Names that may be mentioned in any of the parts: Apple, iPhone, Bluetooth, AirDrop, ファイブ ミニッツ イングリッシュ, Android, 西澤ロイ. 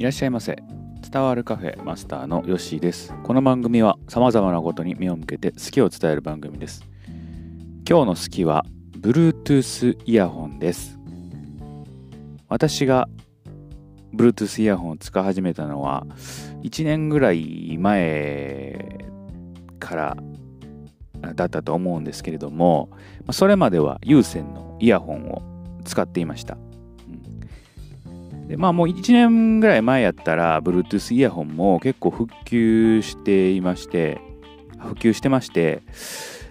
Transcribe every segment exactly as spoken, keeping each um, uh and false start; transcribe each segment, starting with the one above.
いらっしゃいませ。伝わるカフェマスターのヨッシーです。この番組は様々なことに目を向けて好きを伝える番組です。今日の好きは Bluetooth イヤホンです。私が Bluetooth イヤホンを使い始めたのはいちねんぐらい前からだったと思うんですけれども、それまでは有線のイヤホンを使っていました。でまあ、もういちねんぐらい前やったら Bluetooth イヤホンも結構復旧していまして普及してまして、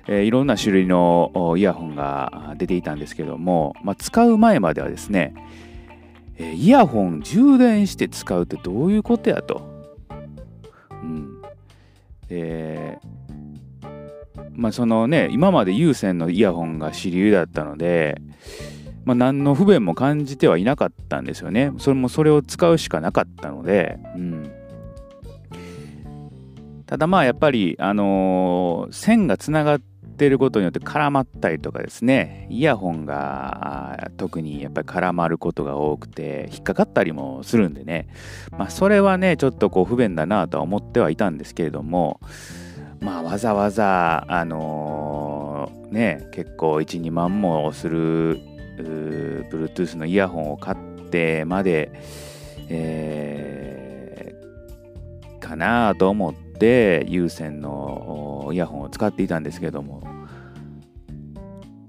えー、いろんな種類のイヤホンが出ていたんですけども、まあ、使う前まではですね、えー、イヤホン充電して使うってどういうことやと、うんえーまあ、そのね今まで有線のイヤホンが主流だったのでまあ、何の不便も感じてはいなかったんですよね。それもそれを使うしかなかったので、うん、ただまあやっぱり、あのー、線がつながっていることによって絡まったりとかですね、イヤホンが特にやっぱり絡まることが多くて引っかかったりもするんでね、まあ、それはねちょっとこう不便だなとは思ってはいたんですけれども、まあ、わざわざ、あのーね、結構 いち、にまんもするBluetooth のイヤホンを買ってまで、えー、かなと思って有線のイヤホンを使っていたんですけども、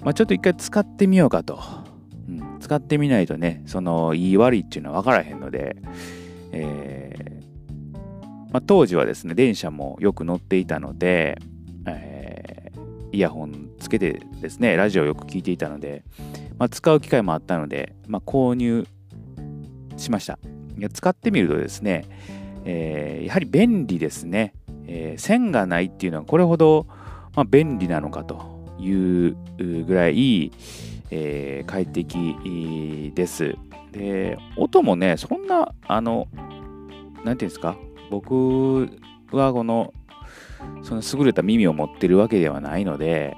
まあ、ちょっと一回使ってみようかと、うん、使ってみないとねそのいい悪いっていうのは分からへんので、えーまあ、当時はですね電車もよく乗っていたので、えー、イヤホンつけてですねラジオをよく聞いていたのでまあ、使う機会もあったので、まあ、購入しました。いや使ってみるとですね、えー、やはり便利ですね、えー、線がないっていうのはこれほど、まあ、便利なのかというぐらい、えー、快適です。で、音もねそんなあのなんていうんですか、僕はこのその優れた耳を持ってるわけではないので。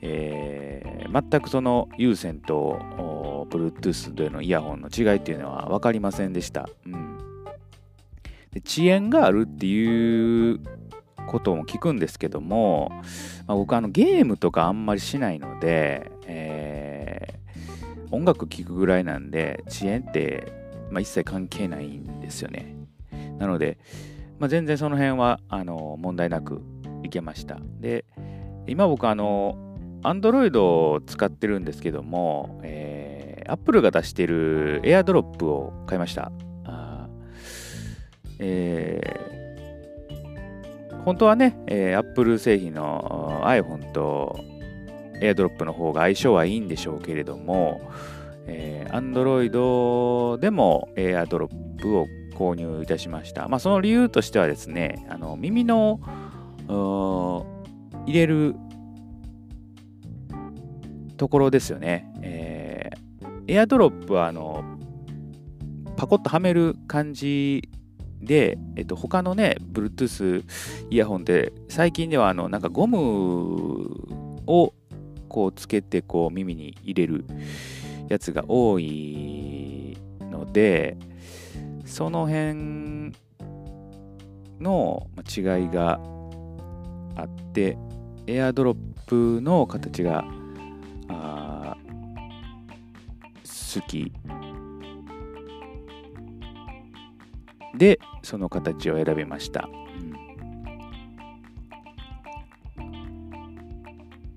えー、全くその有線と Bluetooth でのイヤホンの違いっていうのは分かりませんでした、うん、で遅延があるっていうことも聞くんですけども、まあ、僕あのゲームとかあんまりしないので、えー、音楽聴くぐらいなんで遅延って、まあ、一切関係ないんですよね。なので、まあ、全然その辺はあの問題なくいけました。で今僕あのAndroid を使ってるんですけども、えー、Apple が出している AirDrop を買いました。あー、えー、本当はね、えー、Apple 製品の iPhone と AirDrop の方が相性はいいんでしょうけれども、えー、Android でも AirDrop を購入いたしました。まあ、その理由としてはですね、あの耳の入れるところですよね、えー、エアドロップはあのパコッとはめる感じで、えっと、他のね Bluetooth イヤホンって最近ではあのなんかゴムをこうつけてこう耳に入れるやつが多いのでその辺の違いがあってエアドロップの形があ好きでその形を選びました、うん、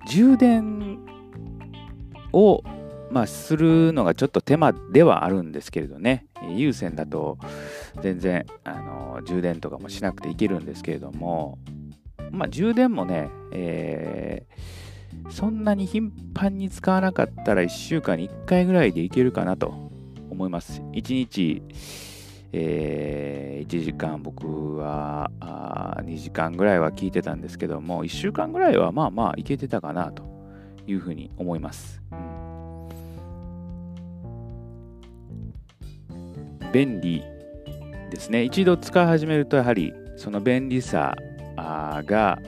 充電を、まあ、するのがちょっと手間ではあるんですけれどね有線だと全然あの充電とかもしなくていけるんですけれども、まあ、充電もね、えーそんなに頻繁に使わなかったらいっしゅうかんにいっかいぐらいでいけるかなと思います。いちにち、えー、いちじかん僕はにじかんぐらいは聞いてたんですけどもいっしゅうかんぐらいはまあまあいけてたかなというふうに思います。便利ですね。一度使い始めるとやはりその便利さが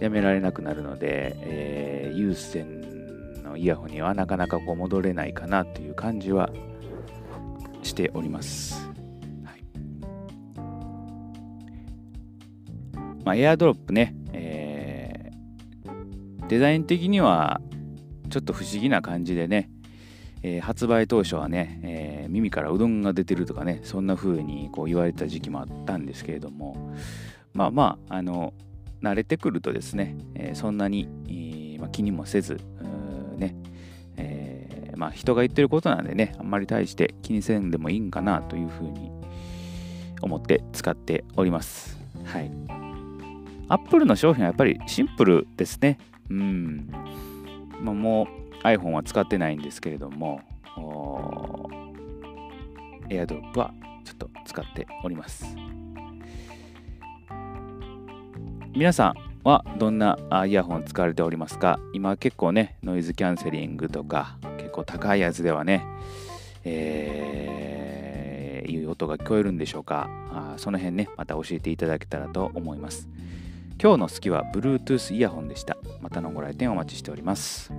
やめられなくなるので、えー、有線のイヤホンにはなかなかこう戻れないかなという感じはしております、はい。まあ、AirDrop ね、えー、デザイン的にはちょっと不思議な感じでね、えー、発売当初はね、えー、耳からうどんが出てるとかね、そんな風にこう言われた時期もあったんですけれども、まあまああの慣れてくるとですね、えー、そんなに、えーまあ、気にもせずね、えー、まあ人が言ってることなんでね、あんまり大して気にせんでもいいんかなという風に思って使っております。はい。Apple の商品はやっぱりシンプルですね。うん。まあ、もう iPhone は使ってないんですけれども、AirDrop はちょっと使っております。皆さんはどんなイヤホン使われておりますか？今結構ね、ノイズキャンセリングとか結構高いやつではね、えー、いい音が聞こえるんでしょうか？あ、その辺ね、また教えていただけたらと思います。今日の好きは Bluetooth イヤホンでした。またのご来店お待ちしております。